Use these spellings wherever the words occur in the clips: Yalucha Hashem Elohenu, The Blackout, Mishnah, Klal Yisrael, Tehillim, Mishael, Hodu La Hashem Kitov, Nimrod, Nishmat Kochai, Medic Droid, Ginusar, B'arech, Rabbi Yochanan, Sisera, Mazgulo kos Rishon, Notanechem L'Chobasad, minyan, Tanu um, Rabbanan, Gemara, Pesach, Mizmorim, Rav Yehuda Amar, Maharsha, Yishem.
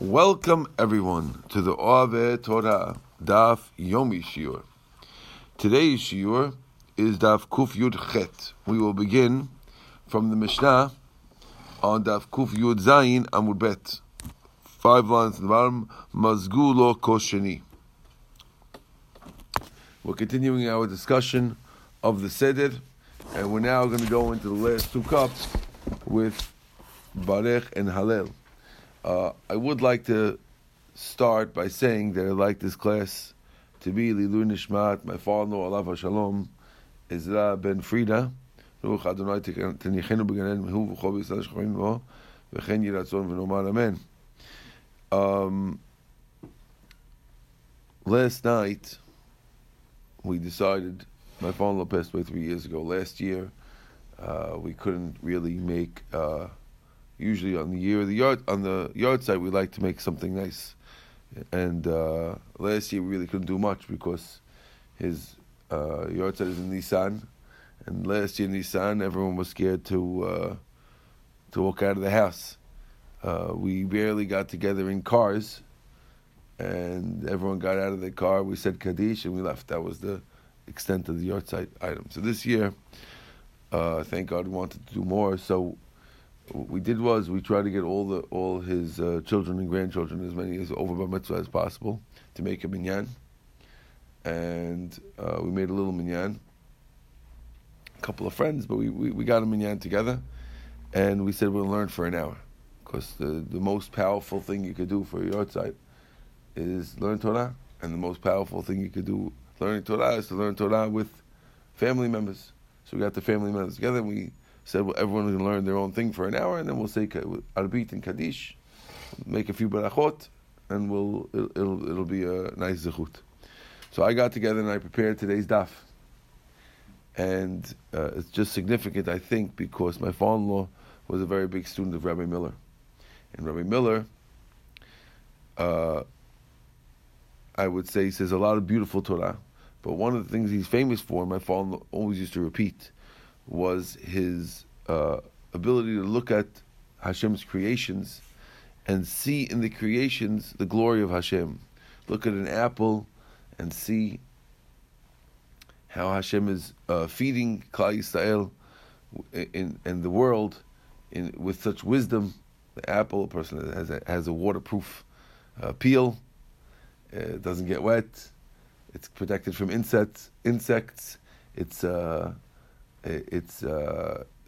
Welcome everyone to the Av Torah Daf Yomi Shiur. Today's Shiur is Daf Kuf Yud Chet. We will begin from the Mishnah on Daf Kuf Yud Zayin Amud Bet. 5 lines in the bottom, Mazgulo Koshini. We're continuing our discussion of the Seder, and we're now going to go into the last two cups with B'arech and Halel. I would like to start by saying that I like this class to be Lilunishmat, my father-in-law, Alav Shalom, Ezra Ben Frida, last night we decided, my father-in-law passed away 3 years ago. Last year we couldn't really make usually on the year of the yard, on the yahrzeit, we like to make something nice, and last year we really couldn't do much because his yahrzeit is in Nisan, and last year in Nisan everyone was scared to walk out of the house. We barely got together in cars, and everyone got out of their car. We said Kaddish and we left. That was the extent of the yahrzeit item. So this year, thank God, we wanted to do more. So what we did was we tried to get all his children and grandchildren, as many as over bar mitzvah as possible, to make a minyan, and we made a little minyan. A couple of friends, but we got a minyan together, and we said we'll learn for an hour, because the most powerful thing you could do for your yahrzeit is learn Torah, and the most powerful thing you could do learning Torah is to learn Torah with family members. So we got the family members together, and we said, well, everyone can learn their own thing for an hour, and then we'll say Arbit and Kaddish, make a few barachot, and it'll be a nice zikhut. So I got together and I prepared today's daf. And it's just significant, I think, because my father-in-law was a very big student of Rabbi Miller. And Rabbi Miller, I would say, says a lot of beautiful Torah. But one of the things he's famous for, my father-in-law always used to repeat, was his ability to look at Hashem's creations and see in the creations the glory of Hashem. Look at an apple and see how Hashem is feeding Klal Yisrael in the world with such wisdom. The apple, a person that has a waterproof peel, it doesn't get wet, it's protected from insects, it's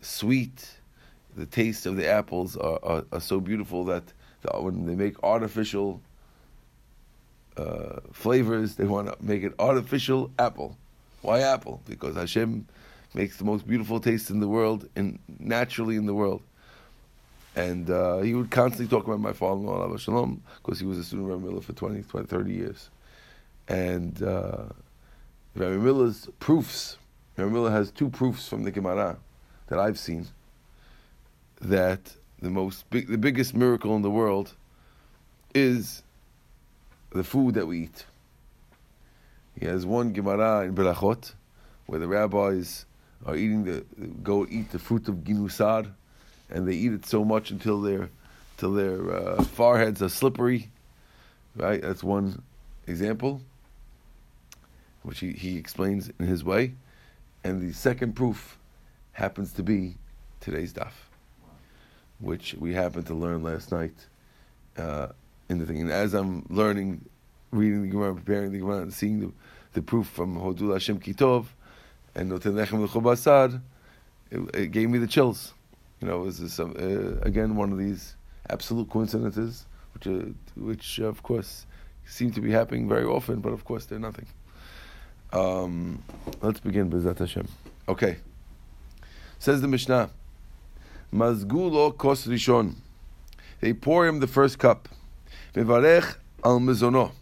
sweet. The taste of the apples are so beautiful that when they make artificial flavors, they want to make an artificial apple. Why apple? Because Hashem makes the most beautiful taste in the world, and naturally in the world. And he would constantly talk about my father-in-law, Alav Shalom, because he was a student of Rabbi Miller for 30 years. And Rabbi Miller's proofs, Ramilla has two proofs from the Gemara that I've seen that the biggest miracle in the world is the food that we eat. He has one Gemara in barachot where the rabbis are go eat the fruit of Ginusar, and they eat it so much until their foreheads are slippery. Right, that's one example, which he explains in his way. And the second proof happens to be today's daf, which we happened to learn last night in the thing. And as I'm learning, reading the Gemara, preparing the Gemara, and seeing the proof from Hodu La Hashem Kitov and Notanechem L'Chobasad, it gave me the chills. You know, it was again one of these absolute coincidences, which of course seem to be happening very often, but of course they're nothing. Let's begin, Bezat Hashem. Okay. Says the Mishnah, Mazgulo kos Rishon. They pour him the first cup. Be'varech al mezono.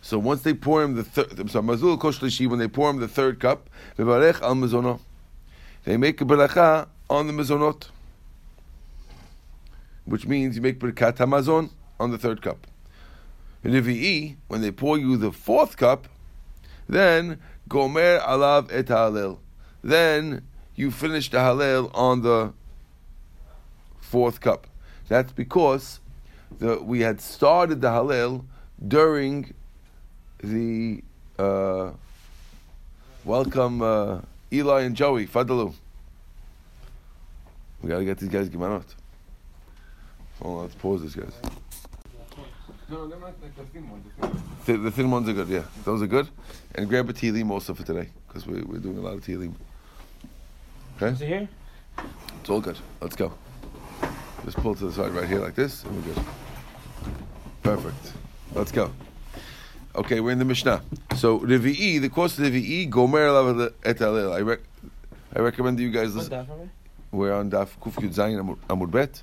So once they pour him the third, I'm sorry, Mazgulo kos Lishi, when they pour him the third cup, Be'varech al mezono. They make a beracha on the mezonot, which means you make Birkat Hamazon on the third cup. And if when they pour you the fourth cup, then gomer alav et halel. Then you finish the halel on the fourth cup. That's because we had started the Hallel during the welcome Eli and Joey Fadalu. We gotta get these guys Gemanot. Hold on, let's pause this, guys. No, they're not like the thin ones. The thin ones are good, yeah. Those are good. And grab a Tehillim also for today, because we're doing a lot of Tehillim. Okay? Is it here? It's all good. Let's go. Just pull to the side right here like this, and we're good. Perfect. Let's go. Okay, we're in the Mishnah. So, Revi'i, the course of Revi'i, Gomer Lav et Halel. I recommend you guys listen. We're on Daf Kuf Yud Zayin Amud Bet.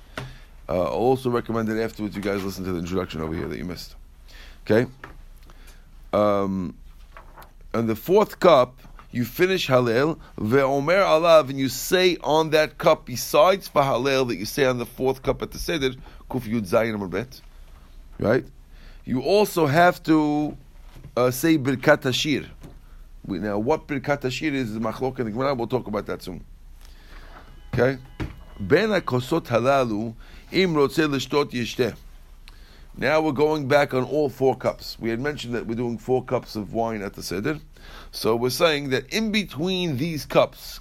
Also recommended afterwards you guys listen to the introduction over here that you missed. Okay? And the fourth cup, you finish Halel, ve'omer alav, and you say on that cup, besides for Halel, that you say on the fourth cup at the Seder, Kuf Yud Zayin Amud Bet. Right? You also have to say Berkat Hashir. Now, what Berkat Hashir is Machlok and the Gemara. We'll talk about that soon. Okay? Ben HaKosot Halalu, Im Rotze L'Shtot Yishteh. Now we're going back on all four cups. We had mentioned that we're doing 4 cups of wine at the Seder. So we're saying that in between these cups,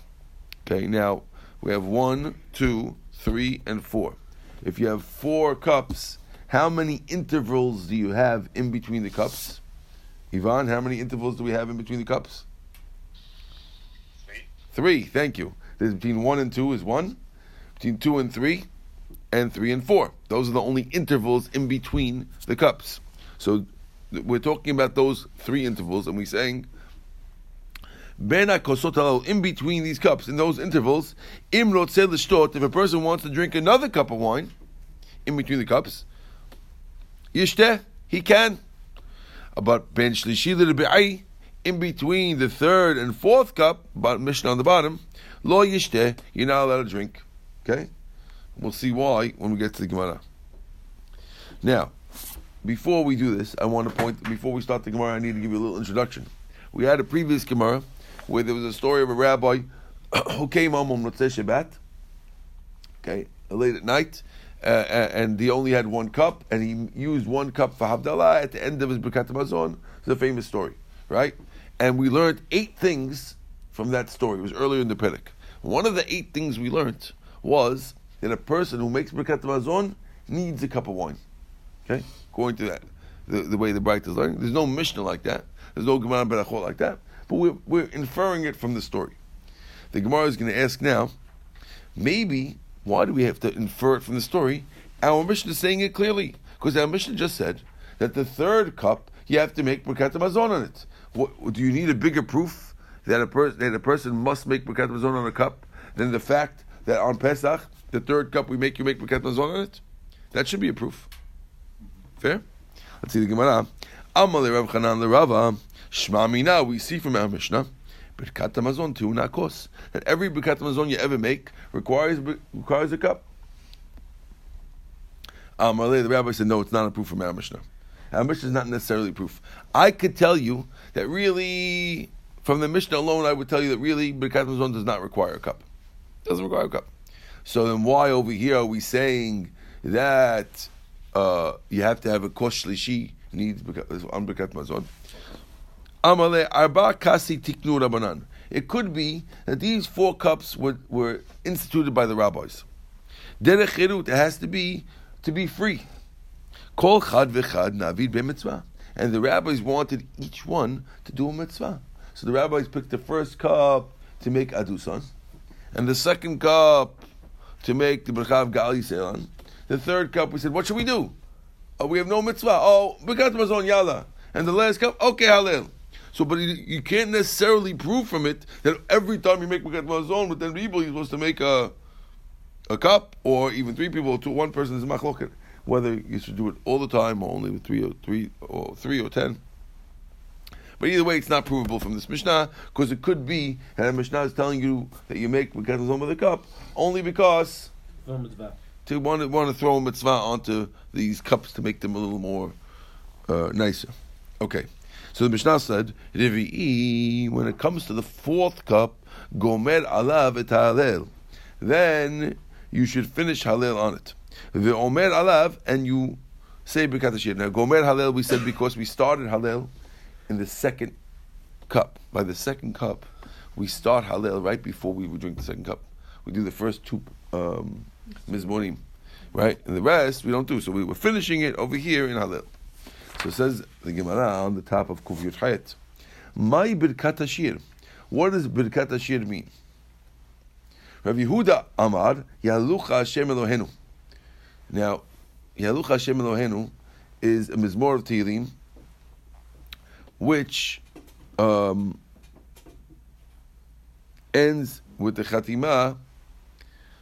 okay, now we have 1, 2, 3, and 4. If you have 4 cups, how many intervals do you have in between the cups? Ivan, how many intervals do we have in between the cups? 3, thank you. There's between 1 and 2 is 1. Between 2 and 3. And 3 and 4. Those are the only intervals in between the cups. So we're talking about those 3 intervals, and we're saying, Ben HaKosot Halal, in between these cups, in those intervals, Im Rotzeh L'Shtot, if a person wants to drink another cup of wine, in between the cups, Yishteh, he can. About Ben Shlishi L'Rbi'i, in between the 3rd and 4th cup, about Mishnah on the bottom, Lo Yishteh, you're not allowed to drink. Okay? We'll see why when we get to the Gemara. Now, before we do this, I want to point, before we start the Gemara, I need to give you a little introduction. We had a previous Gemara where there was a story of a rabbi who came home on Motzei Shabbat, okay, late at night, and he only had 1 cup, and he used 1 cup for Havdalah at the end of his Birkat Hamazon. It's a famous story, right? And we learned 8 things from that story. It was earlier in the Perek. One of the 8 things we learned was that a person who makes Birkat Hamazon needs a cup of wine. Okay? According to that, the way the Braita is learning. There's no Mishnah like that. There's no Gemara barachot like that. But we're inferring it from the story. The Gemara is going to ask now, maybe, why do we have to infer it from the story? Our Mishnah is saying it clearly. Because our Mishnah just said that the 3rd cup, you have to make Birkat Hamazon on it. What, do you need a bigger proof that a person must make Birkat Hamazon on a cup than the fact that on Pesach, the 3rd cup we make, you make Birkat Hamazon on it? That should be a proof. Fair? Let's see the Gemara. Amar le Rabbi Yochanan le Rava, Shema Mina, we see from our Mishnah, Birkat Hamazon teuna kos, that every Birkat Hamazon you ever make requires a cup. Amar le, the Rabbi said, no, it's not a proof from our Mishnah. Our Mishnah is not necessarily proof. I could tell you that really, from the Mishnah alone, I would tell you that really Birkat Hamazon does not require a cup. It doesn't require a cup. So then why over here are we saying that you have to have a kosh shlishi needs on Birkat Hamazon? Amale arba kasi tiknu rabanan. It could be that these 4 cups were instituted by the rabbis. Derech chirut, it has to be free. Kol chad v'chad navid b'mitzvah. And the rabbis wanted each one to do a mitzvah. So the rabbis picked the 1st cup to make adusan, and the 2nd cup to make the bracha of Gali Seilan. The 3rd cup, we said, what should we do? Oh, we have no mitzvah. Oh, Birkat Hamazon, yalla. And the last cup, okay, Halel. So, but you can't necessarily prove from it that every time you make Birkat Hamazon with 10 people, you're supposed to make a cup, or even 3 people, or 2, 1 person is machloket. Whether you should do it all the time, or only with 3 or 10. But either way, it's not provable from this Mishnah, because it could be that the Mishnah is telling you that you make Birkat Hamazon with a cup only because to want to throw a mitzvah onto these cups to make them a little more nicer. Okay, so the Mishnah said, Revi'i, when it comes to the 4th cup, Gomer alav et Halel, then you should finish Halel on it. Ve'omer alav, and you say Birkat Hashir. Now, Gomer Halel, we said because we started Halel in the second cup. By the second cup, we start Halel right before we would drink the second cup. We do the first two Mizmorim, right? And the rest we don't do. So we were finishing it over here in Halel. So it says the Gemara on the top of Kuf Yud Chayet. My Birkat Hashir. What does Birkat Hashir mean? Rav Yehuda Amar, Yalucha Hashem Elohenu. Now, Yalucha Hashem Elohenu is a Mizmor of Tehillim, which ends with the Chatima,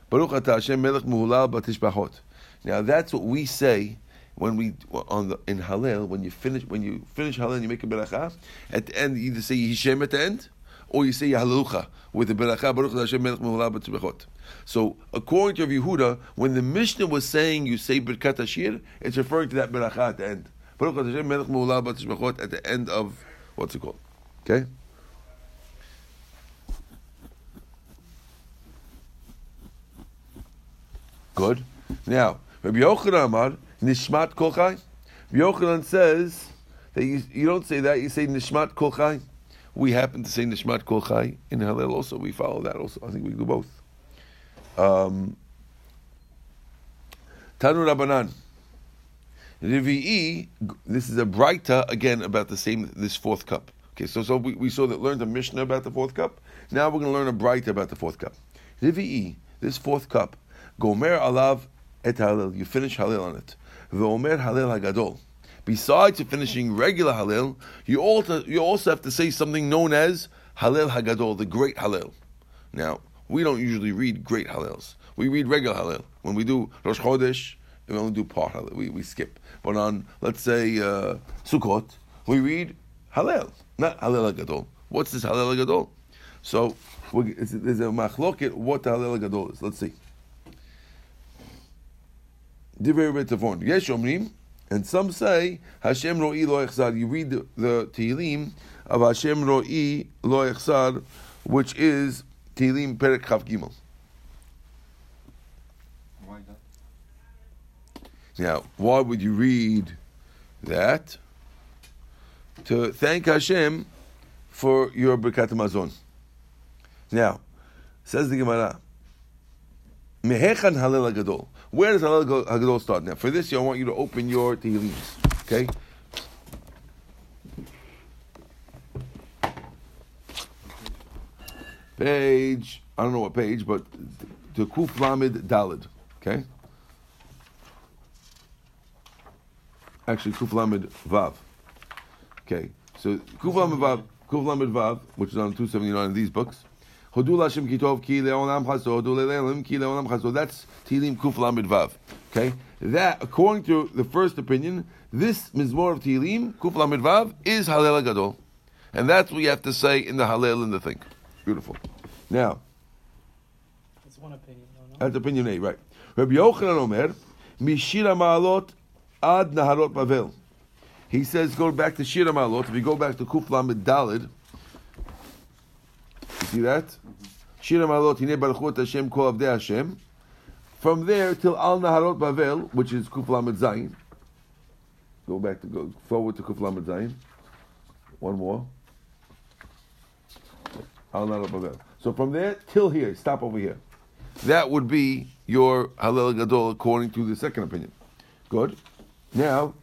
Baruch Ata Hashem Melech Mehulal Batishbachot. Now, that's what we say when we in Halel. When you finish Halel, and you make a beracha. At the end, you either say Yishem at the end, or you say Yahalucha with the Beracha Baruch Hashem Melech Mehulab B'Tzibachot. So, according to Rabbi Yehuda, when the Mishnah was saying you say Birkat Hashir, it's referring to that Beracha at the end. Baruch Hashem Melech Mehulab B'Tzibachot at the end of what's it called? Okay. Good. Now, Rabbi Yochanan Amar Nishmat Kochai. Rabbi Yochanan says that you don't say that. You say Nishmat Kochai. We happen to say Nishmat Kochai in Halel also. We follow that also. I think we do both. Tanu Rabbanan. Revi'i, this is a Braita, again, about the same, this fourth cup. Okay, so we saw that, learned a Mishnah about the fourth cup. Now we're going to learn a Braita about the fourth cup. Revi'i, this fourth cup. Gomer alav et Halel. You finish Halel on it. Ve'omer Halel HaGadol. Besides finishing regular Halel, you also have to say something known as Halel HaGadol, the Great Halel. Now, we don't usually read Great Halels. We read regular Halel. When we do Rosh Chodesh, we only do part Halel. We skip. But on, let's say, Sukkot, we read Halel, not Halel HaGadol. What's this Halel HaGadol? So, there's a machloket what Halel HaGadol is. Let's see. Divrei Rebbe Tavon. Yesh Omrim. And some say, Hashem Ro'i Lo Echzar. You read the Tehillim of Hashem Ro'i Lo Echzar, which is Tehillim Perek Chav Gimel. Why that? Now, why would you read that? To thank Hashem for your Birkat Hamazon. Now, says the Gemara, Mehechan Halel HaGadol. Where does Halel HaGadol start? Now, for this, I want you to open your Tehillim. Okay? Page, I don't know what page, but the Kuf Lamed Daled. Okay? Actually, Kuf Lamed Vav. Okay, so Kuf Lamed Vav, which is on 279 in these books. Hodu La Hashem Kitov ki le'olam chaso. Hodu le'olam ki le'olam chaso. That's Tehillim Kuf Lamed Vav. Okay, that according to the first opinion, this Mizmor of Tehillim Kuf Lamed Vav is Halel HaGadol, and that's what you have to say in the Halel and the thing. Beautiful. Now, that's one opinion. No? That's opinion A, right? Rabbi Yochanan Omer Mishira Ma'alot Ad Naharot Bavel. He says, go back to Shira Ma'alot. If you go back to Kuf Lamed Daled. See that? From there till Al Naharot Bavel, which is Kuf Lamed Zayin. Go forward to Kuf Lamed Zayin. One more. Al Naharot Bavel. So from there till here, stop over here. That would be your Halel HaGadol according to the second opinion. Good. Now,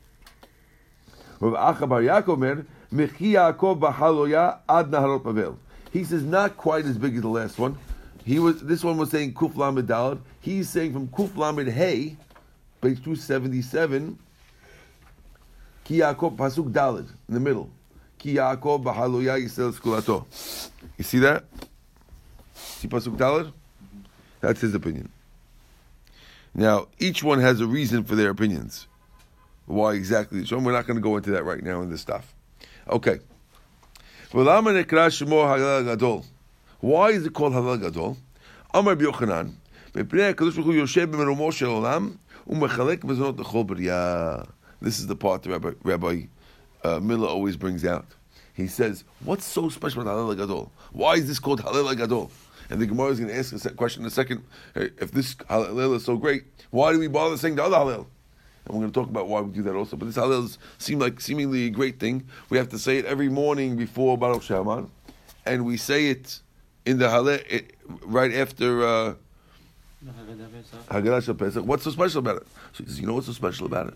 Rav Acha Bar Yaakov Mechi Yaakov Bahaloya Ad Naharot Bavel. He says not quite as big as the last one. This one was saying Kuf Lamed Daled. He's saying from Kuf Lamed Hey, page 277, Ki Yaakov Pasuk Daled in the middle. Ki Yaakov Bahaloya Yisrael Skulato. You see that? See Pasuk Daled? That's his opinion. Now each one has a reason for their opinions. Why exactly? So we're not going to go into that right now in this stuff. Okay. Why is it called Halel HaGadol? Amar Rabbi Yochanan, Mepnei HaKadosh Baruch Hu Yoshev B'merumo Shel Olam Umechalek Mezonot L'chol B'riyah. This is the part that Rabbi Miller always brings out. He says, what's so special about Halel HaGadol? Why is this called Halel HaGadol? And the Gemara is going to ask a question in a second. If this Halel is so great, why do we bother saying the other Halel? and we're going to talk about why we do that also. But this Hallel seems like seemingly a great thing. We have to say it every morning before Baruch Shaman, and we say it in the Hallel right after Haggadah Shel Pesach. What's so special about it? So he says, you know what's so special about it?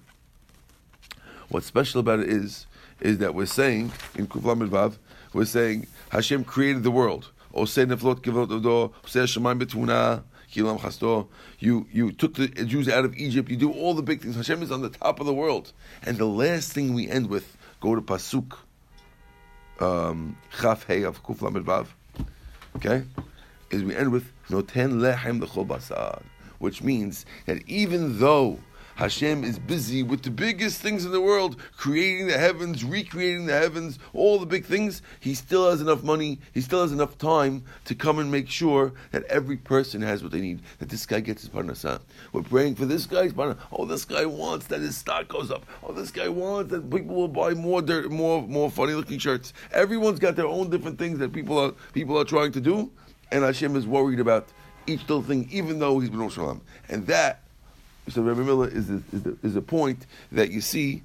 What's special about it is that we're saying in Kuf Lamed Vav, we're saying Hashem created the world. You took the Jews out of Egypt. You do all the big things. Hashem is on the top of the world. And the last thing we end with, go to Pasuk Chaf Hei of Kuf Lamed Vav. Okay? Is we end with Notanechem L'Chobasad, which means that even though Hashem is busy with the biggest things in the world, creating the heavens, recreating the heavens, all the big things, he still has enough money, he still has enough time to come and make sure that every person has what they need, that this guy gets his parnasah. We're praying for this guy's parnasah. Oh, this guy wants that his stock goes up. Oh, this guy wants that people will buy more funny-looking shirts. Everyone's got their own different things that people are trying to do, and Hashem is worried about each little thing, even though he's been Rosh Hashanah. And that, so Rabbi Miller is a point that you see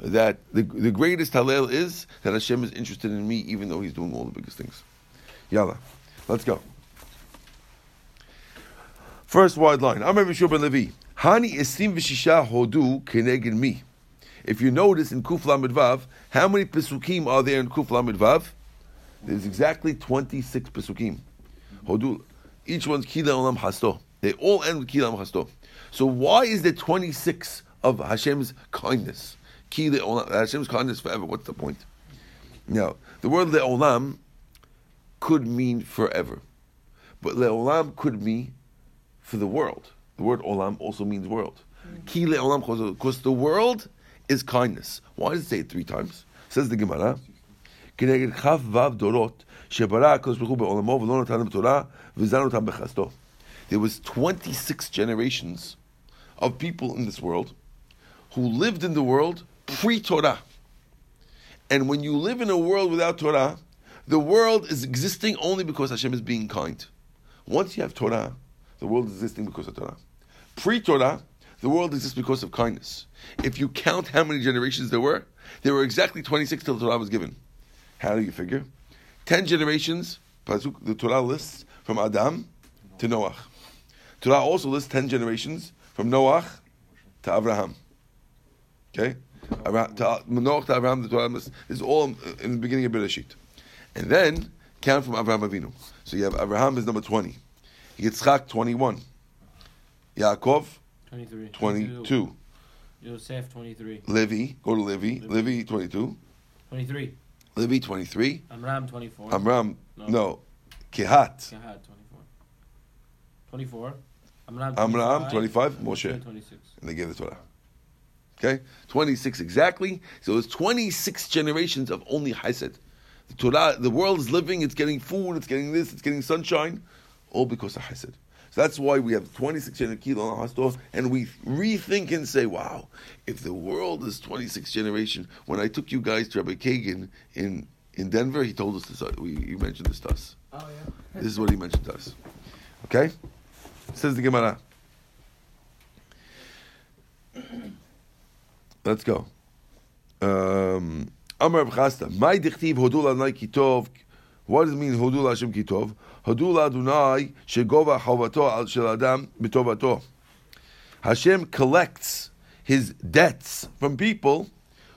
that the greatest Hallel is that Hashem is interested in me even though he's doing all the biggest things. Yalla, let's go. First wide line. I'm Rabbi Shua ben Levi. Hani esim v'shisha hodu keneged mi. If you notice in Kuf Lamed Vav, how many pesukim are there in Kuf Lamed Vav? There's exactly 26 pesukim. Hodu. Each one's kila olam hasto. They all end with Kilam Chasto. So why is there 26 of Hashem's kindness? Hashem's kindness forever. What's the point? Now, the word Le'olam could mean forever. But Le'olam could mean for the world. The word Olam also means world. Ki Le'olam Chasto. Because the world is kindness. Why does it say it three times? Says the Gemara. Kineged Chaf Vav Dorot Shebara HaKadosh Baruch Hu Be'olamo V'lo Natan Lem Torah V'zan Otam Bechasto. There was 26 generations of people in this world who lived in the world pre-Torah. And when you live in a world without Torah, the world is existing only because Hashem is being kind. Once you have Torah, the world is existing because of Torah. Pre-Torah, the world exists because of kindness. If you count how many generations there were exactly 26 till the Torah was given. How do you figure? 10 generations, the Torah lists, from Adam to Noach. Torah also lists 10 generations from Noach to Avraham. Okay? Noach to Avraham, the Torah lists. This is all in the beginning of Bereshit. And then, count from Avraham Avinu. So you have Avraham is number 20. Yitzchak, 21. Yaakov, 23. 22. Yosef, 23. Levi, go to Levi. Levi, 22. 23. Levi, 23. Amram, 24. Amram, no. Kehat. 24. Amram, 25. Moshe, 26. And they gave the Torah. Okay? 26 exactly. So it's 26 generations of only Chesed. The Torah, the world is living, it's getting food, it's getting this, it's getting sunshine, all because of Chesed. So that's why we have 26 generations, and we rethink and say, wow, if the world is 26 generations, when I took you guys to Rabbi Kagan in Denver, he told us this, he mentioned this to us. Oh, yeah. This is what he mentioned to us. Okay? Says the Gemara. Let's go. Amar B'chasta. Mai dichtiv Hodu La Adonai Kitov. What does it mean Hodu La Hashem Kitov? Hodu La Adonai shegova chovato shel adam b'tovato. Hashem collects his debts from people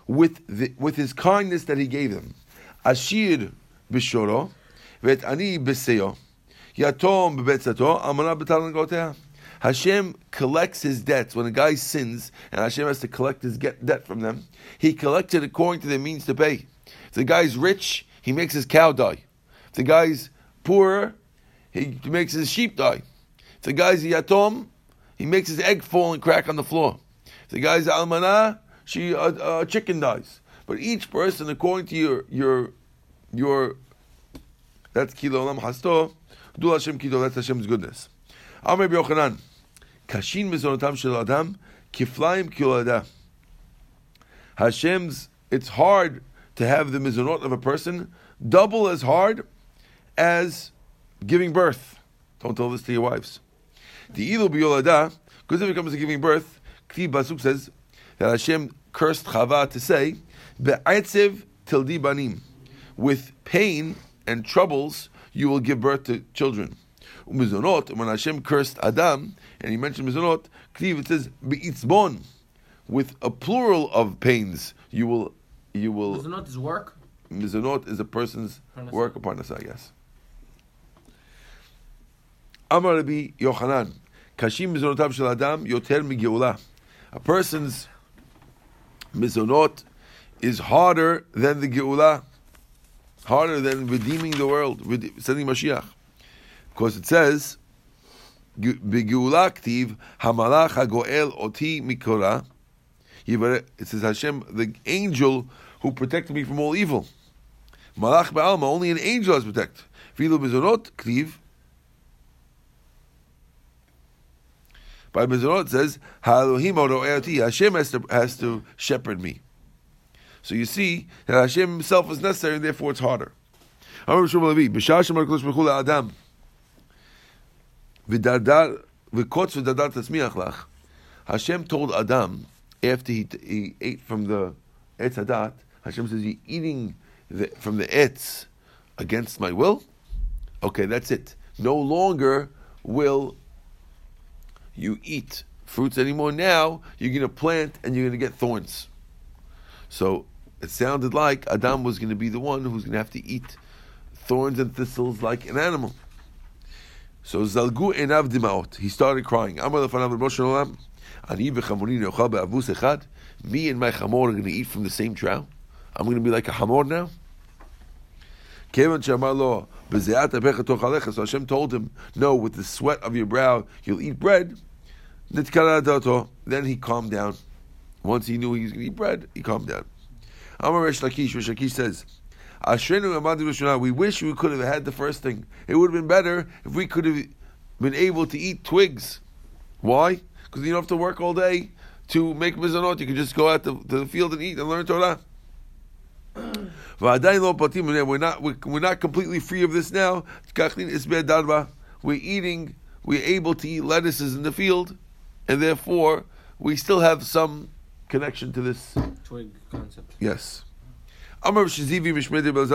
with his kindness that he gave them. Ashir b'shoro vet ani b'seyo. Yatom b'betzato, amana b'talangoteha. Hashem collects his debts. When a guy sins, and Hashem has to collect his debt from them, he collects it according to their means to pay. If the guy's rich, he makes his cow die. If the guy's poorer, he makes his sheep die. If the guy's a yatom, he makes his egg fall and crack on the floor. If the guy's almanah, a chicken dies. But each person, according to your that's kilo olam hasto, Hodu La Hashem Kitov, that's Hashem's goodness. Amar Rabbi Yochanan, Kashin mezonotam shel adam, kiflaim kiolada. Hashem's, it's hard to have the mezonot of a person double as hard as giving birth. Don't tell this to your wives. The ilu biolada, because if it comes to giving birth, K'tiv Basuk says that Hashem cursed Chava to say, Be'atzev tildi banim. With pain and troubles, you will give birth to children. Umizonot, when Hashem cursed Adam, and he mentioned Mizonot, K'tiv, it says, Be'itzbon. With a plural of pains, you will. Mizonot is work? Mizonot is a person's parnasai. Work upon us, I guess. Amar Rabbi Yochanan, Kashim mizonotav shel Adam yoter migeula. A person's mizonot is harder than the geula, harder than redeeming the world, sending Mashiach. Because it says, "Begeula ktiv hamalach hagoel oti mikora." It says Hashem, the angel who protected me from all evil. Malach be'alma, only an angel has protect. Filu mizonot ktiv. By Mizonot it says, Hashem has to shepherd me. So you see that Hashem himself is necessary, and therefore it's harder. Hashem told Adam, after he ate from the Etz Hadat, Hashem says, you're eating from the Etz against my will? Okay, that's it. No longer will you eat fruits anymore. Now you're going to plant and you're going to get thorns. So it sounded like Adam was going to be the one who's going to have to eat thorns and thistles like an animal. So zalgu enav dimaot. He started crying. Me and my chamor are going to eat from the same trough. I'm going to be like a chamor now. So Hashem told him, no, with the sweat of your brow, you'll eat bread. Then he calmed down. Once he knew he was going to eat bread, he calmed down. Amar Resh Lakish, Resh Lakish says, we wish we could have had the first thing. It would have been better if we could have been able to eat twigs. Why? Because you don't have to work all day to make mizanot. You can just go out to the field and eat and learn Torah. We're not completely free of this now. We're able to eat lettuces in the field, and therefore we still have some connection to this twig concept. Yes. A person's mizonot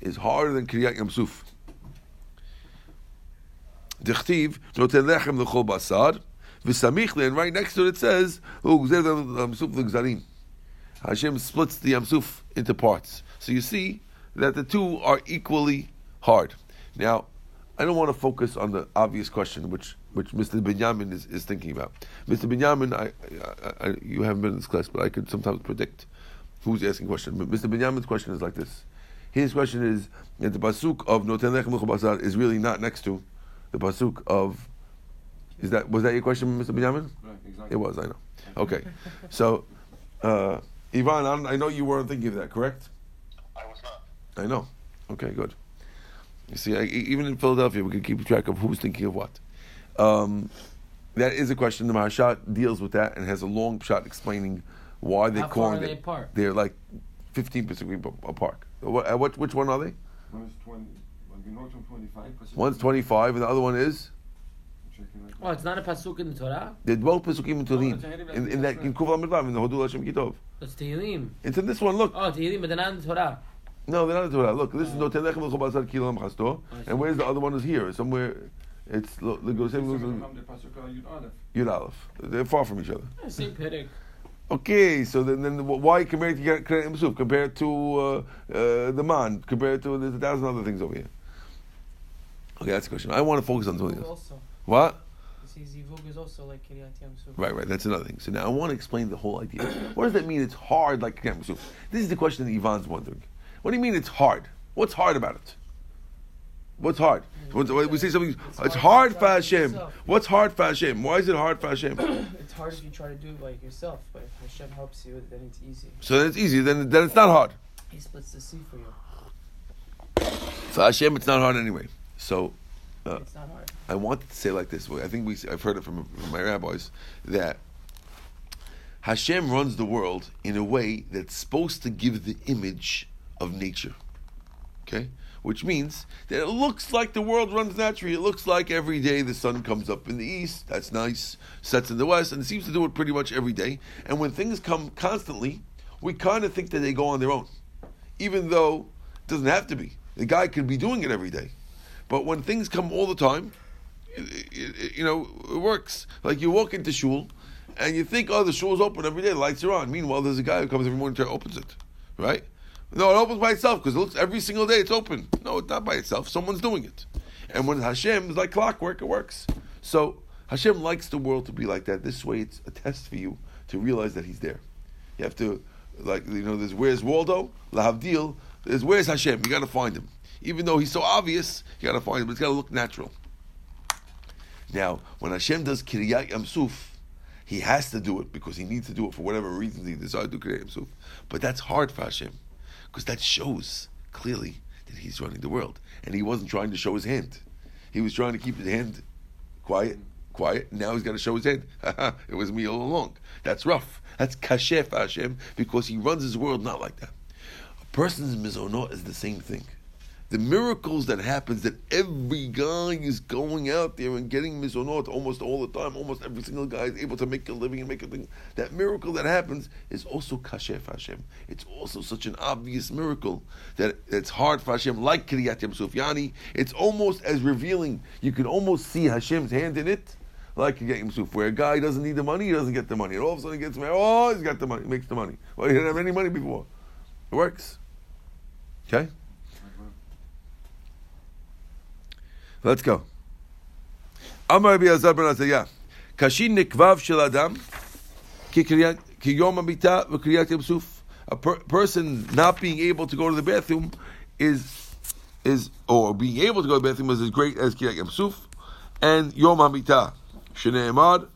is harder than Kriyat Yam Suf. Dichtiv Notanechem L'Chobasad. And right next to it, it says, Hashem splits the Yamsuf into parts. So you see that the two are equally hard. Now, I don't want to focus on the obvious question, which Mr. Binyamin is thinking about. Mr. Binyamin, you haven't been in this class, but I could sometimes predict who's asking questions. But Mr. Binyamin's question is like this. His question is that the Pasuk of Noten Lechem L'Chobasad is really not next to the Pasuk of... Was that your question, Mr. Benjamin? Right, exactly. It was, I know. Okay. So, Ivan, I know you weren't thinking of that, correct? I was not. I know. Okay, good. You see, even in Philadelphia, we can keep track of who's thinking of what. That is a question. The Maharsha deals with that and has a long shot explaining why they're calling it. How far are they apart? They're like 15% apart. Which one are they? One is 20. One's 25, and the other one is? Oh, it's not a pasuk in the Torah? They're both pasukim in Tehillim. In Kuv Lamidvav, in the Hodu La Hashem Kitov. It's Tehillim. It's in this one, look. Oh, Tehillim, but they're not in the Torah. No, they're not in the Torah. Look, this is Notanechem L'Chobasad Kilam Chasto. And where's the other one is here? Somewhere, it's... Yud Aleph. They're far from each other. Same Perek. Okay, so then why compare it to Kriyat Yam Suf? Compare it to the Man. Compare it to... There's 1,000 other things over here. Okay, that's the question. I want to focus on something else. What? Zivug is also like Kiryat Yam Suf. Right. That's another thing. So now I want to explain the whole idea. What does that mean? It's hard like Kiryat Yam Suf. This is the question that Ivan's wondering. What do you mean it's hard? What's hard about it? What's hard? We say something. It's hard for Hashem. What's hard for Hashem? Why is it hard for Hashem? It's hard if you try to do it like yourself, but if Hashem helps you, then it's easy. So then it's easy. Then it's not hard. He splits the sea for you. For Hashem, it's not hard anyway. So. It's not hard. I want to say like this. I think I've heard it from my rabbis that Hashem runs the world in a way that's supposed to give the image of nature. Okay, which means that it looks like the world runs naturally. It looks like every day the sun comes up in the east, that's nice, sets in the west, and it seems to do it pretty much every day. And when things come constantly, we kind of think that they go on their own, even though it doesn't have to be. The guy could be doing it every day. But when things come all the time, it works. Like you walk into shul, and you think, oh, the shul's open every day, the lights are on. Meanwhile, there's a guy who comes every morning and opens it, right? No, it opens by itself because it looks every single day it's open. No, it's not by itself. Someone's doing it. And when Hashem is like clockwork, it works. So Hashem likes the world to be like that. This way it's a test for you to realize that He's there. You have to, there's where's Waldo, Lahavdil, there's where's Hashem. You got to find Him. Even though He's so obvious, you got to find Him. But it's got to look natural. Now, when Hashem does Kiryat Yamsuf, He has to do it because He needs to do it for whatever reasons He decided to create Himself. But that's hard for Hashem because that shows clearly that He's running the world. And He wasn't trying to show His hand. He was trying to keep His hand quiet. Now He's got to show His hand. It was me all along. That's rough. That's kashef Hashem because He runs His world not like that. A person's mezono is the same thing. The miracles that happens that every guy is going out there and getting mizonot almost all the time, almost every single guy is able to make a living and make a thing. That miracle that happens is also kashef Hashem. It's also such an obvious miracle that it's hard for Hashem, like Kiryat Yamsuf Yani. It's almost as revealing. You can almost see Hashem's hand in it, like Kiryat Yamsuf, where a guy doesn't need the money, he doesn't get the money. And all of a sudden he gets married, oh, he's got the money, makes the money. Well, he didn't have any money before. It works. Okay? Let's go. Amar Rabbi Azar ben Azariah, Kashin nikvav shel adam ki yom hamita v'kriyat yamsuf. A person not being able to go to the bathroom or being able to go to the bathroom is as great as kriyat yamsuf and yom hamita sheneemad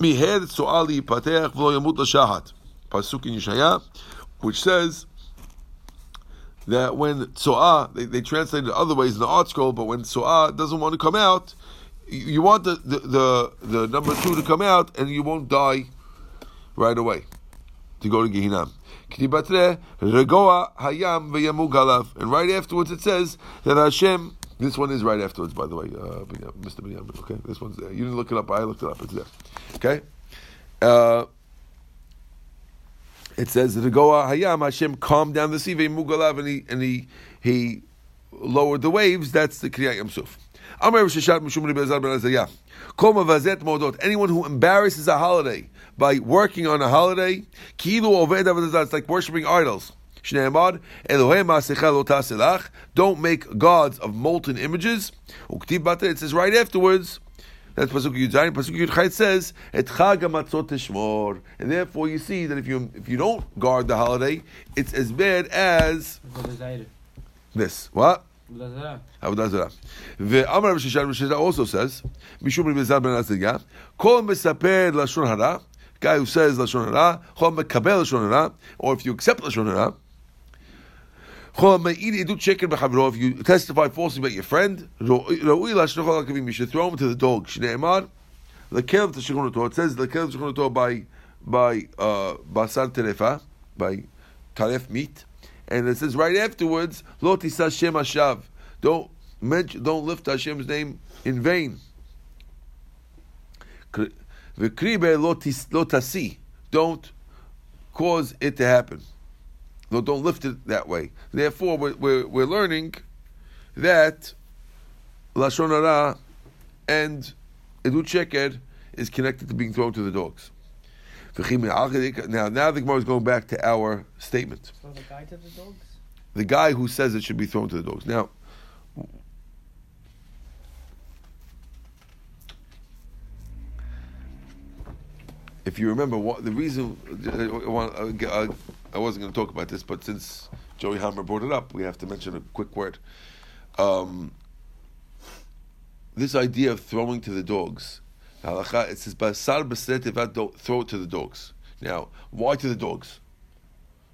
miher tzoali patech v'lo yamut l'shahat pasuk in Yeshaya, which says that when tsoah, they translate it other ways in the art scroll, but when tsoah doesn't want to come out, you want the number 2 to come out, and you won't die right away to go to Gehinam. And right afterwards it says that Hashem, this one is right afterwards, by the way, Mr. Binyamin, okay? This one's there. You didn't look it up, I looked it up, it's there. Okay? It says Regoa Hayam, Hashem calmed down the sea, Mugalav, and he lowered the waves. That's the Kriyat Yamsuf. Amar Sheshat Mishum Rabbi Elazar ben Azariah, Kol Mavazet Modot. Anyone who embarrasses a holiday by working on a holiday, Kilu Oved Avodah Zarah, it's like worshiping idols. Shneimad Elohei Ma'asecha Lo Ta'aselach. Don't make gods of molten images. Uktiv Bater. It says right afterwards. That's Pasuk Yud Zayin. Pasuk Yud Chai says, "Et Chag HaMatzot Tishmor," and therefore you see that if you don't guard the holiday, it's as bad as this. What? Avodah Zarah. Ve'Amar Rav Sheshet also says, "Mishum Rabbi Elazar ben Azariah, Kol Mesaper Lashon Hara, guy who says Lashon Hara, Kol Mekabel Lashon Hara, or if you accept Lashon Hara." If you testify falsely about your friend, you should throw him to the dog. It says by taref meat, and it says right afterwards, don't lift Hashem's name in vain. Don't cause it to happen. No, don't lift it that way. Therefore, we're learning that Lashon Hara and Edut Sheker is connected to being thrown to the dogs. Now the Gemara is going back to our statement. Throw the guy to the dogs? The guy who says it should be thrown to the dogs. Now, if you remember, the reason I wasn't going to talk about this, but since Joey Hammer brought it up, we have to mention a quick word. This idea of throwing to the dogs, it says, throw it to the dogs. Now, why to the dogs?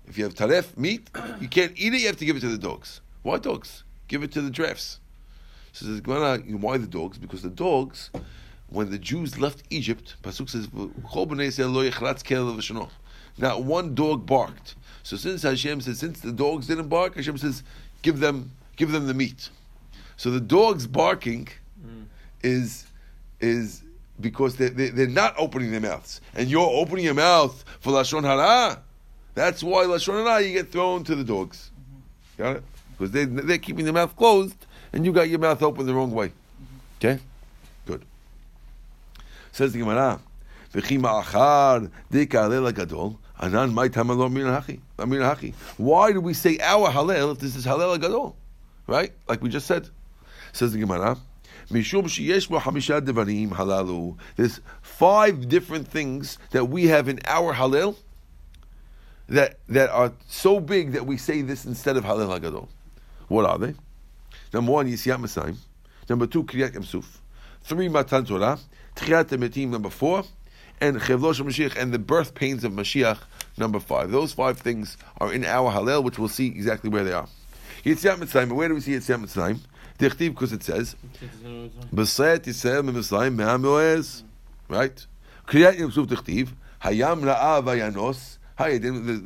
If you have taref, meat, you can't eat it, you have to give it to the dogs. Why dogs? Give it to the giraffes. So why the dogs? Because the dogs, when the Jews left Egypt, Pasuk says, not one dog barked. So since Hashem says, since the dogs didn't bark, Hashem says, give them the meat. So the dog's barking is because they're not opening their mouths, and you're opening your mouth for lashon hara. That's why lashon hara, you get thrown to the dogs. Mm-hmm. Got it? Because they're keeping their mouth closed, and you got your mouth open the wrong way. Mm-hmm. Okay, good. Says the Gemara, "V'chi ma'achar de'ka Halel HaGadol anan mai tamad lo min hachi." Why do we say our Halel if this is Halel HaGadol, right? Like we just said. Says the Gemara, there's 5 different things that we have in our Halel that are so big that we say this instead of Halel HaGadol. What are they? Number 1, Yisiyat Masayim. Number 2, Kriyat Yam Suf. 3, Matan Torah. Tchiyat HaMetim, number 4. And Chevlo Shel Mashiach, and the birth pains of Mashiach, number 5. Those 5 things are in our Halel, which we'll see exactly where they are. Yitziat Mitzrayim. Where do we see Yitziat Mitzrayim? Dichtiv, because it says, "B'seit Yisrael miMitzrayim me'amoez." Right? Kriyat Yam Suf Dichtiv. Hayam Ra'a Vayanos.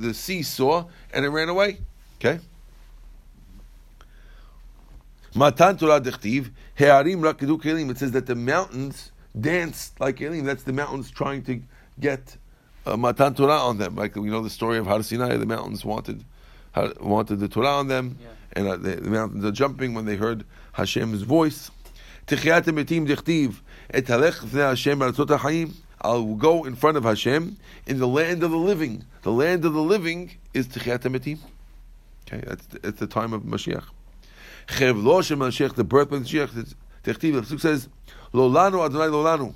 The sea saw and it ran away. Okay. Matan Torah Dichtiv. He'arim Rakidu Kelim. It says that the mountains danced like Elim. That's the mountains trying to get Matan Torah on them. Like we know the story of Har Sinai, the mountains wanted the Torah on them, yeah. And the mountains are jumping when they heard Hashem's voice. I'll go in front of Hashem in the land of the living. The land of the living is Tichiyat HaMetim. Okay, that's the time of Mashiach. The birth of Mashiach. The Pasuk says, "Lolanu Adonai Lolanu,"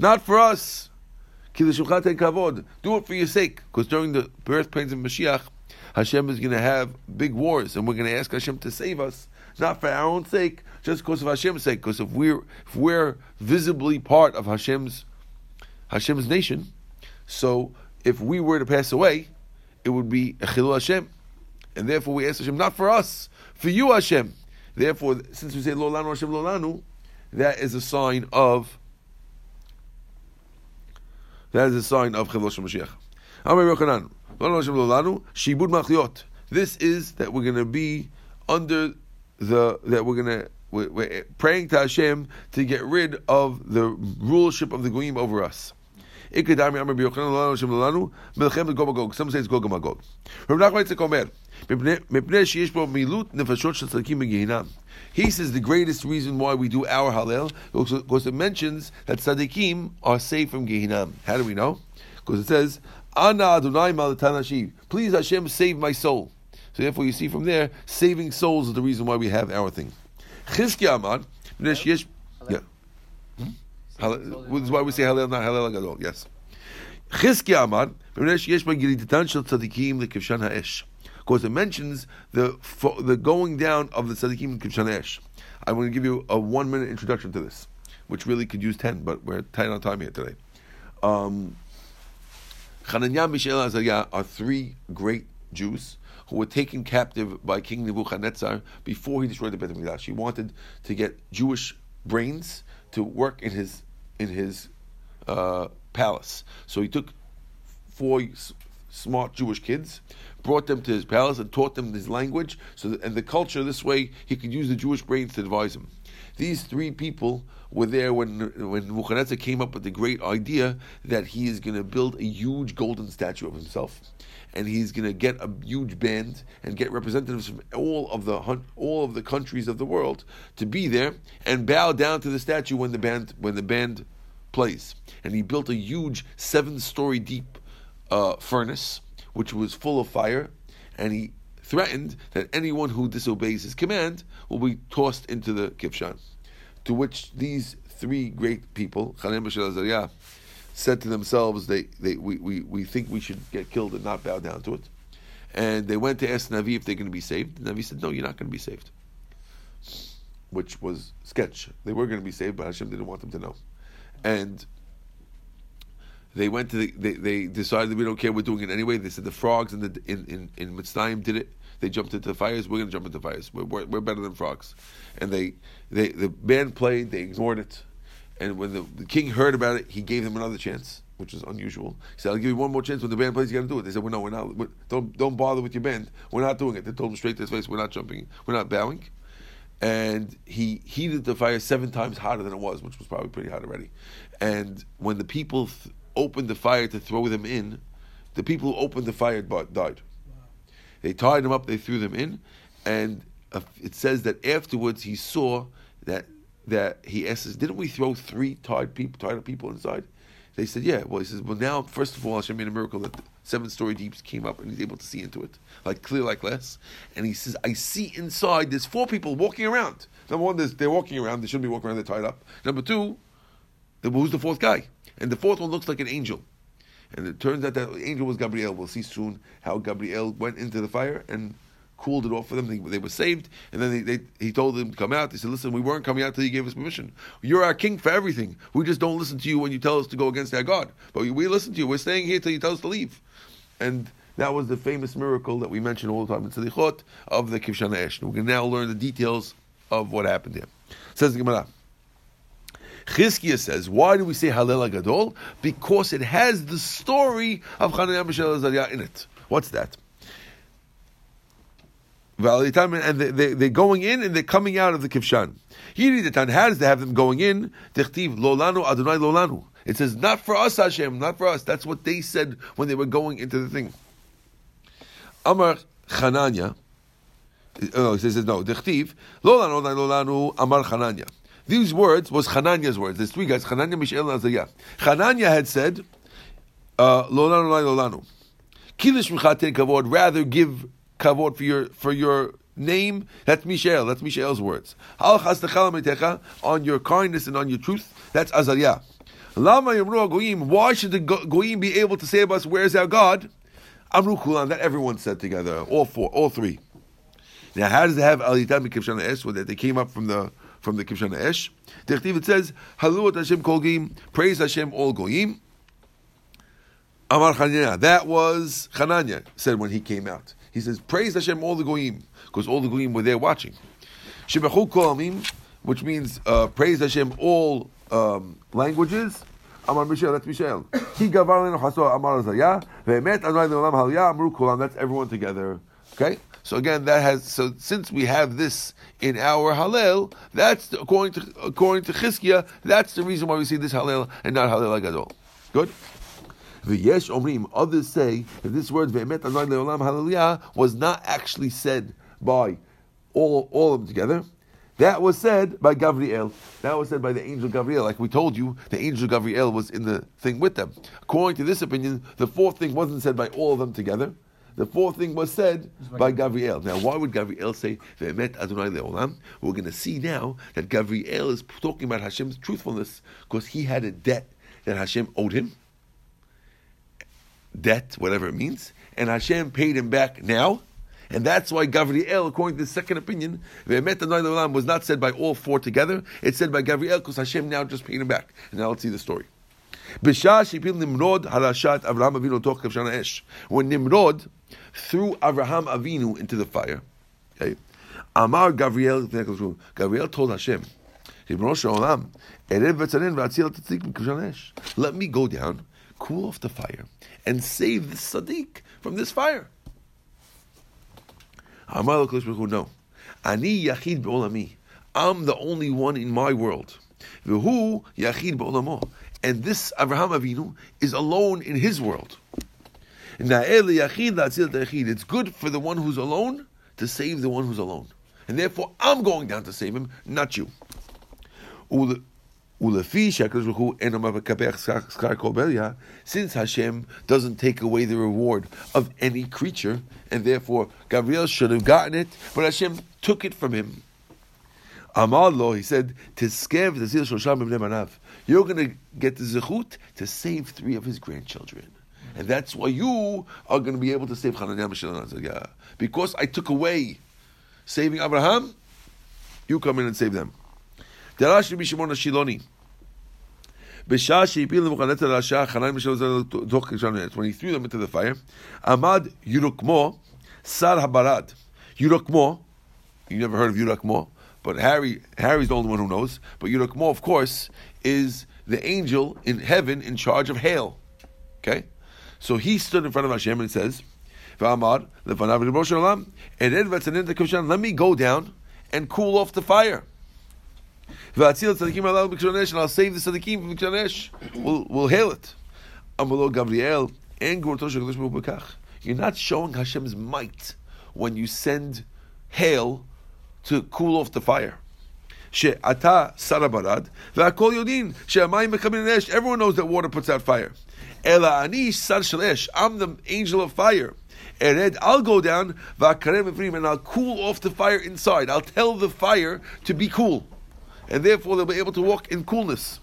not for us. Ki l'shimcha ten kavod. Do it for your sake, because during the birth pains of Mashiach, Hashem is going to have big wars, and we're going to ask Hashem to save us, not for our own sake, just because of Hashem's sake. Because if we're visibly part of Hashem's nation, so if we were to pass away, it would be a chilul Hashem, and therefore we ask Hashem not for us, for you, Hashem. Therefore, since we say Lo Lanu Hashem Lo Lanu, that is a sign of Chevlo Shel Mashiach. Amar Rabbi Yochanan, Lo Lanu Hashem Lo Lanu, Shibud Machliot. This is that we're going to be we're praying to Hashem to get rid of the rulership of the Goyim over us. Ikadami Amar Rabbi Yochanan, Lo Lanu Hashem Lo Lanu, Melchem Gog Magog. Some say it's Gog Magog. Rav Nachman Yitzchak Omer, he says the greatest reason why we do our Halel because it mentions that Tzadikim are safe from Gehinam. How do we know? Because it says, "Ana Adonai Malatanashiv." Please Hashem, save my soul. So therefore you see from there, saving souls is the reason why we have our thing. Chizkiya Amar, yeah. This is why we say Halel, not Halel HaGadol. Yes. Chizkiya Amar, because it mentions the going down of the tzaddikim in Kibshan Esh. I want to give you a 1-minute introduction to this, which really could use 10, but we're tight on time here today. Hananiah, Mishael, Azariah are 3 great Jews who were taken captive by King Nebuchadnezzar before he destroyed the Beit HaMikdash. He wanted to get Jewish brains to work in his palace. So he took 4 smart Jewish kids, brought them to his palace and taught them his language and the culture. This way he could use the Jewish brains to advise him. These 3 people were there when Nebuchadnezzar came up with the great idea that he is going to build a huge golden statue of himself, and he's going to get a huge band and get representatives from all of the countries of the world to be there and bow down to the statue when the band plays. And he built a huge 7-story deep furnace, which was full of fire, and he threatened that anyone who disobeys his command will be tossed into the Kibshan. To which these 3 great people, Hananiah, Mishael, Azariah, said to themselves, we think we should get killed and not bow down to it. And they went to ask Navi if they're going to be saved. Navi said, no, you're not going to be saved. Which was sketch. They were going to be saved, but Hashem didn't want them to know. And they went to they decided, we don't care, we're doing it anyway. They said the frogs in Mitzrayim did it. They jumped into the fires. We're going to jump into the fires. We're better than frogs. And the band played. They ignored it. And when the king heard about it, he gave them another chance. which is unusual. He said, I'll give you one more chance. When the band plays, you got to do it. They said, well, no, we're not. Don't bother with your band. We're not doing it. They told him straight to his face, we're not jumping. We're not bowing. And he heated the fire 7 times hotter than it was, which was probably pretty hot already. And when the people opened the fire to throw them in, the people who opened the fire died. They tied them up, they threw them in, and it says that afterwards he saw that he asks, didn't we throw 3 tied up people inside? They said, yeah. Well, he says, well, now, first of all, Hashem made a miracle that the 7-story deeps came up and he's able to see into it, like clear like glass. And he says, I see inside, there's 4 people walking around. Number one, they're walking around, they shouldn't be walking around, they're tied up. Number two, who's the 4th guy? And the 4th one looks like an angel. And it turns out that angel was Gabriel. We'll see soon how Gabriel went into the fire and cooled it off for them. They were saved. And then he told them to come out. They said, listen, we weren't coming out until you gave us permission. You're our king for everything. We just don't listen to you when you tell us to go against our God. But we listen to you. We're staying here until you tell us to leave. And that was the famous miracle that we mention all the time in Tzadichot of the Kivshan Ash. We can now learn the details of what happened there. Says the Gemara. Chizkiah says, why do we say Halel HaGadol? Because it has the story of Hananiah, Mishael, Azariah in it. What's that? And they're going in and they're coming out of the Kivshan. How does they have them going in? Tichtiv, Lolanu, Adonai, Lolanu. It says, not for us, Hashem, not for us. That's what they said when they were going into the thing. Amar Hananiah. No, he says, no. Tichtiv, Lolanu, Adonai, Lolanu, Amar Hananiah. These words was Hananiah's words. There's 3 guys, Hananiah, Mishael, and Azariah. Hananiah had said, Lolanu, Lolanu, Kilish Mechaten Kavod, rather give Kavod for your name. That's Mishael. That's Mishael's words. Al Chastachal Metecha, on your kindness and on your truth. That's Azariah. Lama Yamru Goyim, why should the Goyim be able to say of us, where is our God? Amru Kulan, that everyone said together, all 3. Now, how does they have Alitam Kivshan Esh, so that they came up from the Kivshan Esh? It says, Haluot Hashem Kol Goyim, praise Hashem all Goyim. Amar Hananiah, that was Hananiah said when he came out. He says, praise Hashem all the Goyim, because all the Goyim were there watching. Shebechu Kol Amim, which means praise Hashem all languages. Amar Mishael, that's Mishael. He gavar leno chaso Amar Azariah, ve'emet Adonai le'olam haliyah amru kulam. That's everyone together. Okay. So again, since we have this in our Hallel, that's according to Chizkiah, that's the reason why we see this Hallel and not Hallel HaGadol. Good. V'yesh omrim. Others say that this word ve'emet Adonai le'olam hallelujah was not actually said by all of them together. That was said by Gabriel. That was said by the angel Gabriel. Like we told you, the angel Gabriel was in the thing with them. According to this opinion, the 4th thing wasn't said by all of them together. The 4th thing was said by Gabriel. Now, why would Gabriel say, Ve'emet Adonai Le'olam? We're going to see now that Gabriel is talking about Hashem's truthfulness because he had a debt that Hashem owed him. Debt, whatever it means. And Hashem paid him back now. And that's why Gabriel, according to the 2nd opinion, Ve'emet Adonai Le'olam was not said by all 4 together. It's said by Gabriel because Hashem now just paid him back. And now let's see the story. When Nimrod threw Avraham Avinu into the fire, okay, Amar Gabriel told Hashem, let me go down, cool off the fire, and save the Sadiq from this fire. Amar no, Ani Yachid Be'olami, I'm the only one in my world. V'hu Yachid Be'olamo. And this Avraham Avinu is alone in his world. It's good for the one who's alone to save the one who's alone. And therefore, I'm going down to save him, not you. Since Hashem doesn't take away the reward of any creature, and therefore Gabriel should have gotten it, but Hashem took it from him. He said, you're going to get the zikhut to save 3 of his grandchildren. And that's why you are going to be able to save Hananiah, Mishael, and Azariah. Because I took away saving Abraham, you come in and save them. When he threw them into the fire, Amad Yurukmo, Sar Habarad. Yurukmo, you never heard of Yurukmo? But Harry's the only one who knows. But Yurukmo, of course, is the angel in heaven in charge of hail. Okay? So he stood in front of Hashem and says, let me go down and cool off the fire. I'll save the tzaddikim from Mikshanash. We'll hail it. Amalo Gabriel and Gurtosh. You're not showing Hashem's might when you send hail to cool off the fire. Everyone knows that water puts out fire. I'm the angel of fire. I'll go down and I'll cool off the fire inside. I'll tell the fire to be cool. And therefore they'll be able to walk in coolness.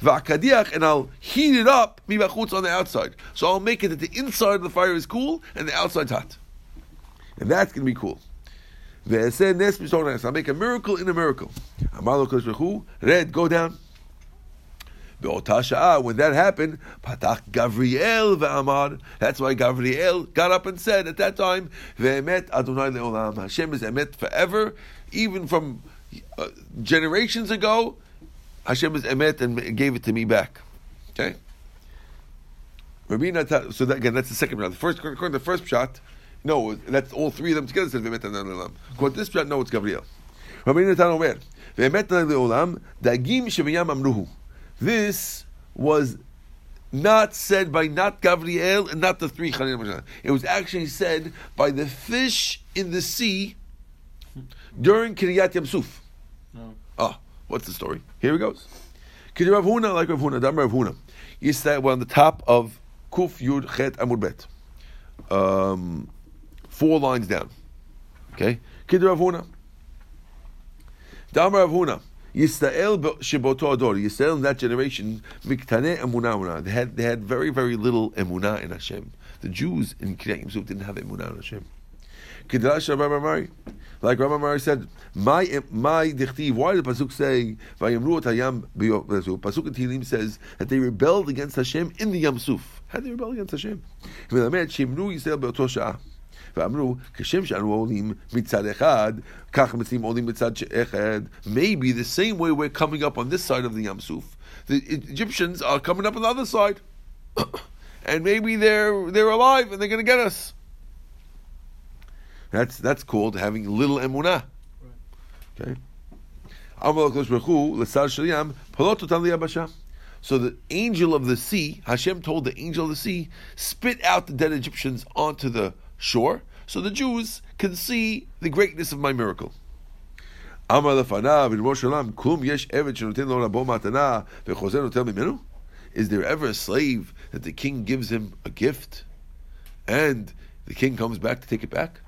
And I'll heat it up on the outside. So I'll make it that the inside of the fire is cool and the outside's hot. And that's going to be cool. I'll make a miracle in a miracle. Red, go down. When that happened, that's why Gabriel got up and said at that time, Hashem is emet forever, even from generations ago, Hashem is emet and gave it to me back. Okay? So that, again, that's the second round. The first shot, no, that's all three of them together said Ve'emet Adonai Le'olam. According to this shot, no, it's Gabriel. Rabbi Yochanan omer, Ve'emet Adonai Le'olam, dagim shebiyam amruhu. This was not said by not Gabriel and not the three Chanina Moshe. It was actually said by the fish in the sea during Kiryat Yamsuf. No. Ah, what's the story? Here it goes. Kid Rav Huna, like Rav Huna, Dam Rav Huna. Yes, that we're on the top of Kuf Yud Chet Amud Bet. 4 lines down. Okay? Kid Rav Huna. Dam Rav Huna. Yisrael sheboto ador. Yisrael in that generation, miktaneh emunah. They had very, very little emunah in Hashem. The Jews in Kiryat Yamsuf didn't have emunah in Hashem. Like Rabbi Mari said, my dichtiv. Why did the pasuk say vayamru atayam b'yamsuf? Pasuk in Tehillim says that they rebelled against Hashem in the Yamsuf. How did they rebel against Hashem? Maybe the same way we're coming up on this side of the Yamsuf, the Egyptians are coming up on the other side, and maybe they're alive and they're going to get us. That's called having little emunah. Okay. So the angel of the sea, Hashem told the angel of the sea, spit out the dead Egyptians onto the shore, so the Jews can see the greatness of my miracle. Is there ever a slave that the king gives him a gift and the king comes back to take it back?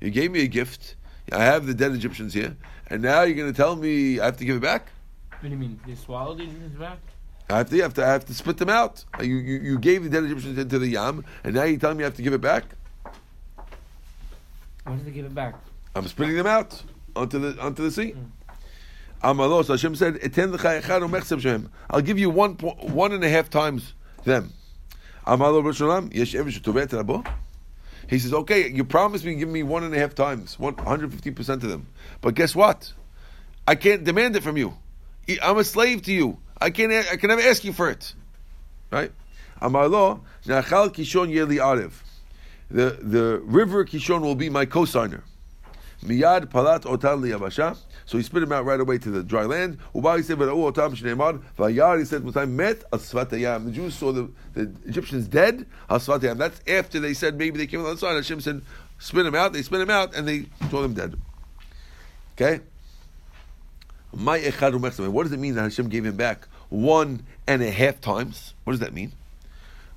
You gave me a gift. I have the dead Egyptians here, and now you're going to tell me I have to give it back? What do you mean? They swallowed the Egyptians back? I have to spit them out. You gave the dead Egyptians into the Yam, and now you're telling me I have to give it back? Why did they give it back? I'm spitting them out onto the sea. Amalos, Hashem said, I'll give you 1.5 times them. He says, okay, you promised me, give me 1.5 times, 150% of them. But guess what? I can't demand it from you. I'm a slave to you. I can never ask you for it. Right? Amalo, Nachal Kishon Yeli Arev. The river Kishon will be my cosigner. Miyad palat otan liyabasha. So he spit him out right away to the dry land. Ubahi said, "V'ra'u otam shneimad." Vayar, he said, "Mutai met al svatayam." The Jews saw the Egyptians dead al svatayam. That's after they said maybe they came on the other side. Hashem said, "Spit him out." They spit him out and they saw them dead. Okay. My echad umechsam. What does it mean that Hashem gave him back 1.5 times? What does that mean?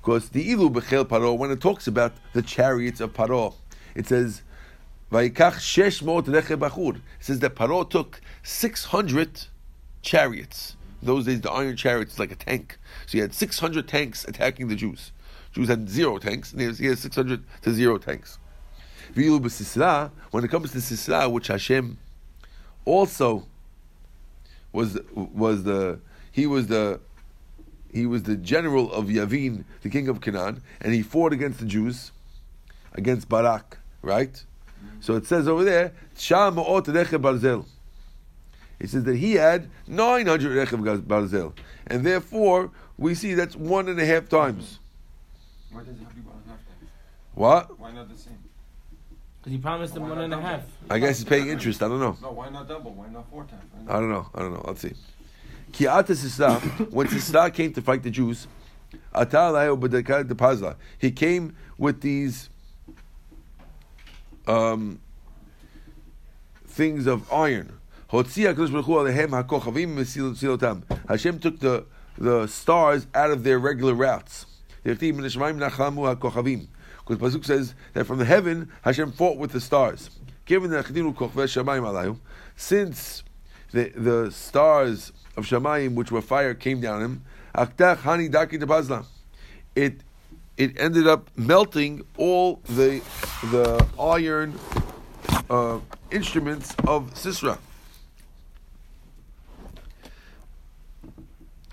Because the ilu bechel paro, when it talks about the chariots of paro, it says, "Vayikach 600 leche bachur." It says that paro took 600 chariots. In those days, the iron chariots is like a tank. So you had 600 tanks attacking the Jews. Jews had 0 tanks, and he had 600 to 0 tanks. V'ilu b'sisra. When it comes to sisra, which Hashem also was the general of Yavin, the king of Canaan, and he fought against the Jews, against Barak, right? Mm-hmm. So it says over there, Sha'ma'ot Rechev Barzel. It says that he had 900 Rechev Barzel, and therefore we see that's 1.5 times. Why does it be one and a half then? What? Why not the same? Because he promised him one and a half. I guess he's paying interest. I don't know. No, why not double? Why not four times? I don't know. Let's see. When Sisera came to fight the Jews, he came with these things of iron. Hashem took the stars out of their regular routes. Because Pasuk says that from the heaven, Hashem fought with the stars. Since the stars of Shamayim, which were fire, came down him, it ended up melting all the iron instruments of Sisera.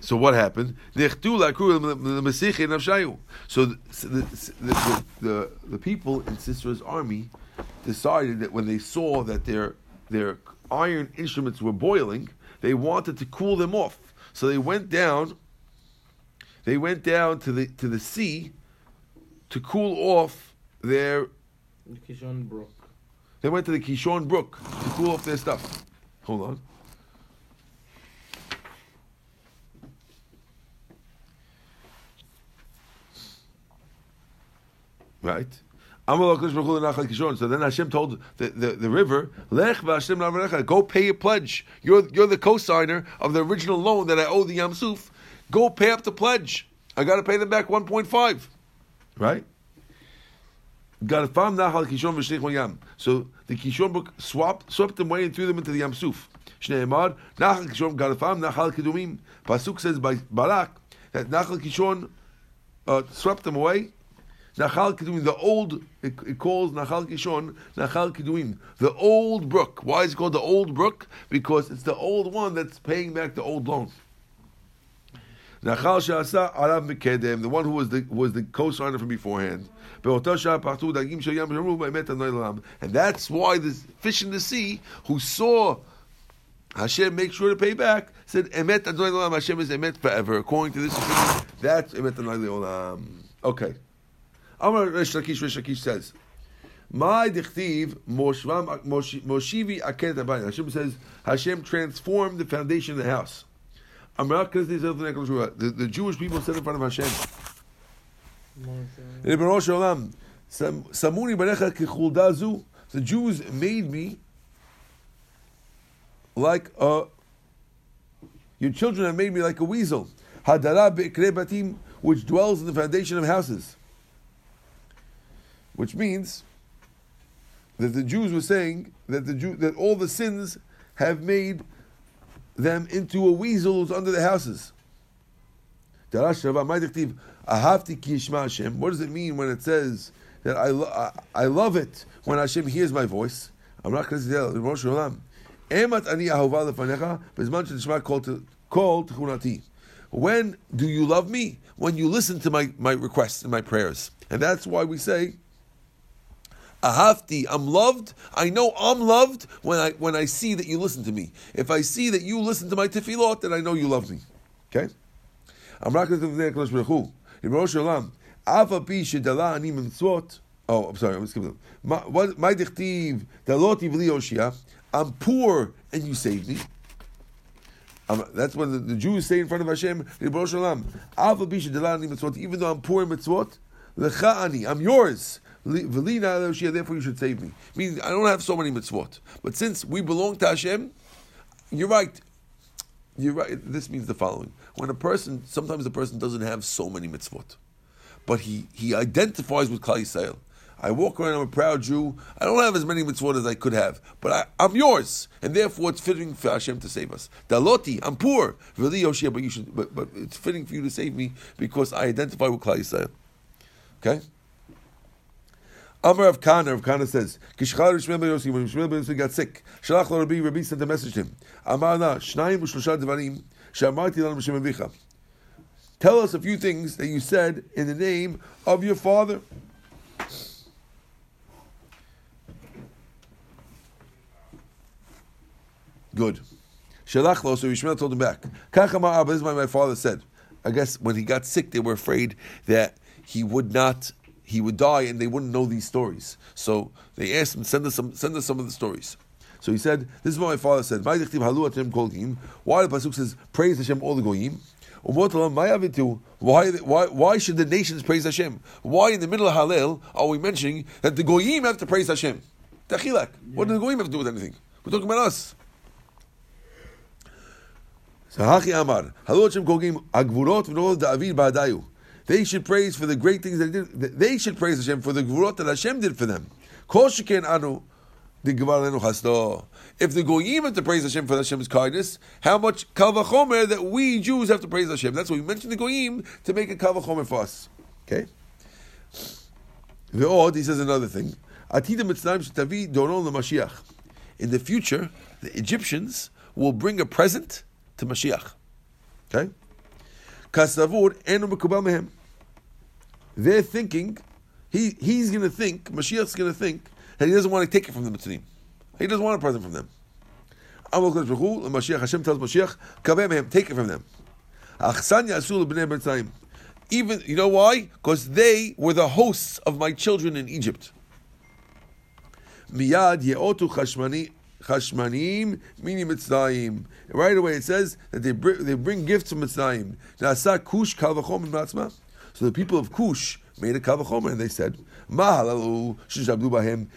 So what happened? So the people in Sisera's army decided that when they saw that their iron instruments were boiling, they wanted to cool them off. So they went down. They went down to the sea to cool off their. The Kishon Brook. They went to the Kishon Brook to cool off their stuff. Hold on. Right. So then Hashem told the river, go pay your pledge. You're the co-signer of the original loan that I owe the Yam Suf. Go pay up the pledge. I got to pay them back 1.5. Right? So the Kishon Brook swept them away and threw them into the Yam Suf. Pasuk says by Barak that Nachal Kishon swept them away. Nachal Keduim, the old, it calls Nachal Kishon, Nachal Keduim, the old brook. Why is it called the old brook? Because it's the old one that's paying back the old loan. Nachal Sha'asa Arav Mekedem, the one who was the co-signer from beforehand. And that's why the fish in the sea, who saw Hashem make sure to pay back, said, Emet Adonai Olam, Hashem is Emet forever. According to this, that's Emet Adonai Olam. Okay. Amar Resh Lakish says, "My dichtiv moshivi aket habayis." Hashem says, Hashem transformed the foundation of the house. The Jewish people said in front of Hashem, the Jews made me like a. Your children have made me like a weasel, which dwells in the foundation of houses. Which means that the Jews were saying that that all the sins have made them into a weasel who's under the houses. What does it mean when it says that I love it when Hashem hears my voice? When do you love me? When you listen to my requests and my prayers. And that's why we say, Ahavti, I'm loved. I know I'm loved when I see that you listen to me. If I see that you listen to my tefillot, then I know you love me. Okay? Oh, I'm sorry. I'm skipping. My dichtiv daloti v'li Oshia. I'm poor and you saved me. That's what the Jews say in front of Hashem. Even though I'm poor in mitzvot, lecha ani, I'm yours. Therefore you should save me. Meaning I don't have so many mitzvot. But since we belong to Hashem, you're right. This means the following. When sometimes a person doesn't have so many mitzvot, but he identifies with Klal Yisrael. I walk around, I'm a proud Jew. I don't have as many mitzvot as I could have, but I'm yours. And therefore it's fitting for Hashem to save us. Daloti, I'm poor. V'li Yoshia, but it's fitting for you to save me because I identify with Klal Yisrael. Okay? Amar of Kana. Rav Kana says, Kishchar Rishmel ben Yossi, when Rishmel ben Yossi got sick, Shalach lo Rabbi sent a message to him. Amar na, Shnayim u'shlosha devarim, she'amarti lanu b'shem avicha. Tell us a few things that you said in the name of your father. Good. Shalach lo, so Rishmel told him back. Kach amar Abba, this is what my father said. I guess when he got sick, they were afraid that he would die and they wouldn't know these stories. So they asked him, send us some of the stories. So he said, this is what my father said. Why the Pasuk says, praise Hashem all the goyim? Why should the nations praise Hashem? Why in the middle of Halel are we mentioning that the goyim have to praise Hashem? Techilak. What do the goyim have to do with anything? We're talking about us. They should praise for the great things that they did. They should praise Hashem for the gvurot that Hashem did for them. If the goyim have to praise Hashem for Hashem's kindness, how much kal vachomer that we Jews have to praise Hashem? That's why we mentioned the goyim to make a kal vachomer for us. Okay. He says another thing. In the future, the Egyptians will bring a present to Mashiach. Okay? They're thinking, he's going to think, Mashiach's going to think, that he doesn't want to take it from the Mitzrayim. He doesn't want a present from them. Hashem tells Mashiach, take it from them. Even, you know why? Because they were the hosts of my children in Egypt. Right away it says that they bring gifts from Mitzrayim. So the people of Kush made a kal vachomer and they said,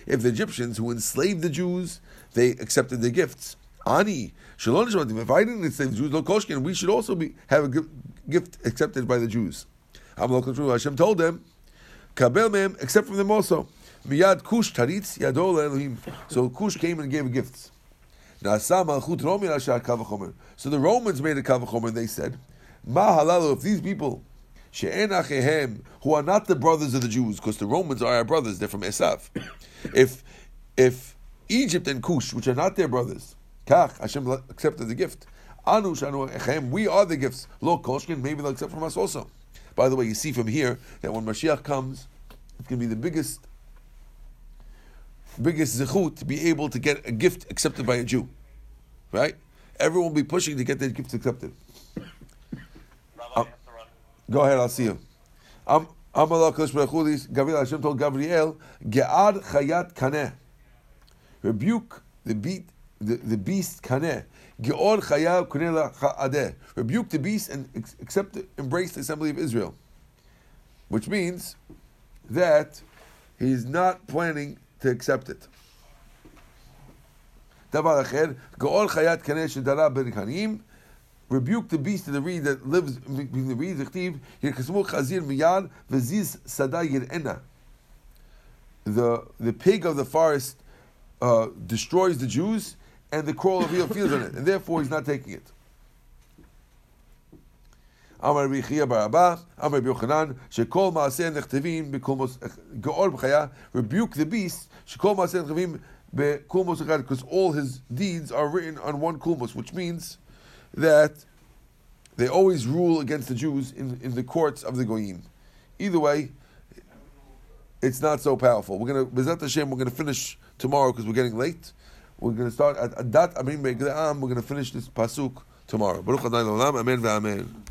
if the Egyptians who enslaved the Jews, they accepted their gifts. Ani, if I didn't enslave the Jews, Lo Koshini, we should also have a gift accepted by the Jews. Hashem told them, kabel mehem, accept from them also. Miyad Kush taritz yado leElohim. So Kush came and gave gifts. So the Romans made a kal vachomer and they said, Ma halalu, if these people she'en achehem, who are not the brothers of the Jews, because the Romans are our brothers, they're from Esav. If Egypt and Kush, which are not their brothers, kach, Hashem accepted the gift. Anu shanu echem, we are the gifts. Lo koshkin, maybe they'll accept from us also. By the way, you see from here that when Mashiach comes, it's going to be the biggest zikhut to be able to get a gift accepted by a Jew. Right? Everyone will be pushing to get their gifts accepted. Go ahead, I'll see you. Hashem told Gabriel, Ge'ad Chayat Kaneh. Rebuke the beast Kaneh. Ge'or Chayat Kaneh La'adeh. Rebuke the beast and embrace the assembly of Israel. Which means that he's not planning to accept it. Davar acher, ge'ol chayat kaneh shedara ben kanim, rebuke the beast of the reed that lives between the reeds. Chtiv yirkasmu chazir miyad v'ziz sada yirena. The pig of the forest destroys the Jews, and the crawl of heel feels on it, and therefore he's not taking it. Amar Rabbi Chia bar Abba, Amar Rabbi Yochanan, shekol maaseh nechtevim bekulmos ge'or b'chaya, rebuke the beast, shekol maaseh nechtevim bekulmos echad, because all his deeds are written on one kulmos, which means that they always rule against the Jews in the courts of the goyim. Either way, it's not so powerful. We're going to, B'ezrat Hashem, we're going to finish tomorrow because we're getting late. We're going to start at Adat Amim Be'gle'am, we're going to finish this pasuk tomorrow. Baruch Adonai L'olam, Amen ve'Amen.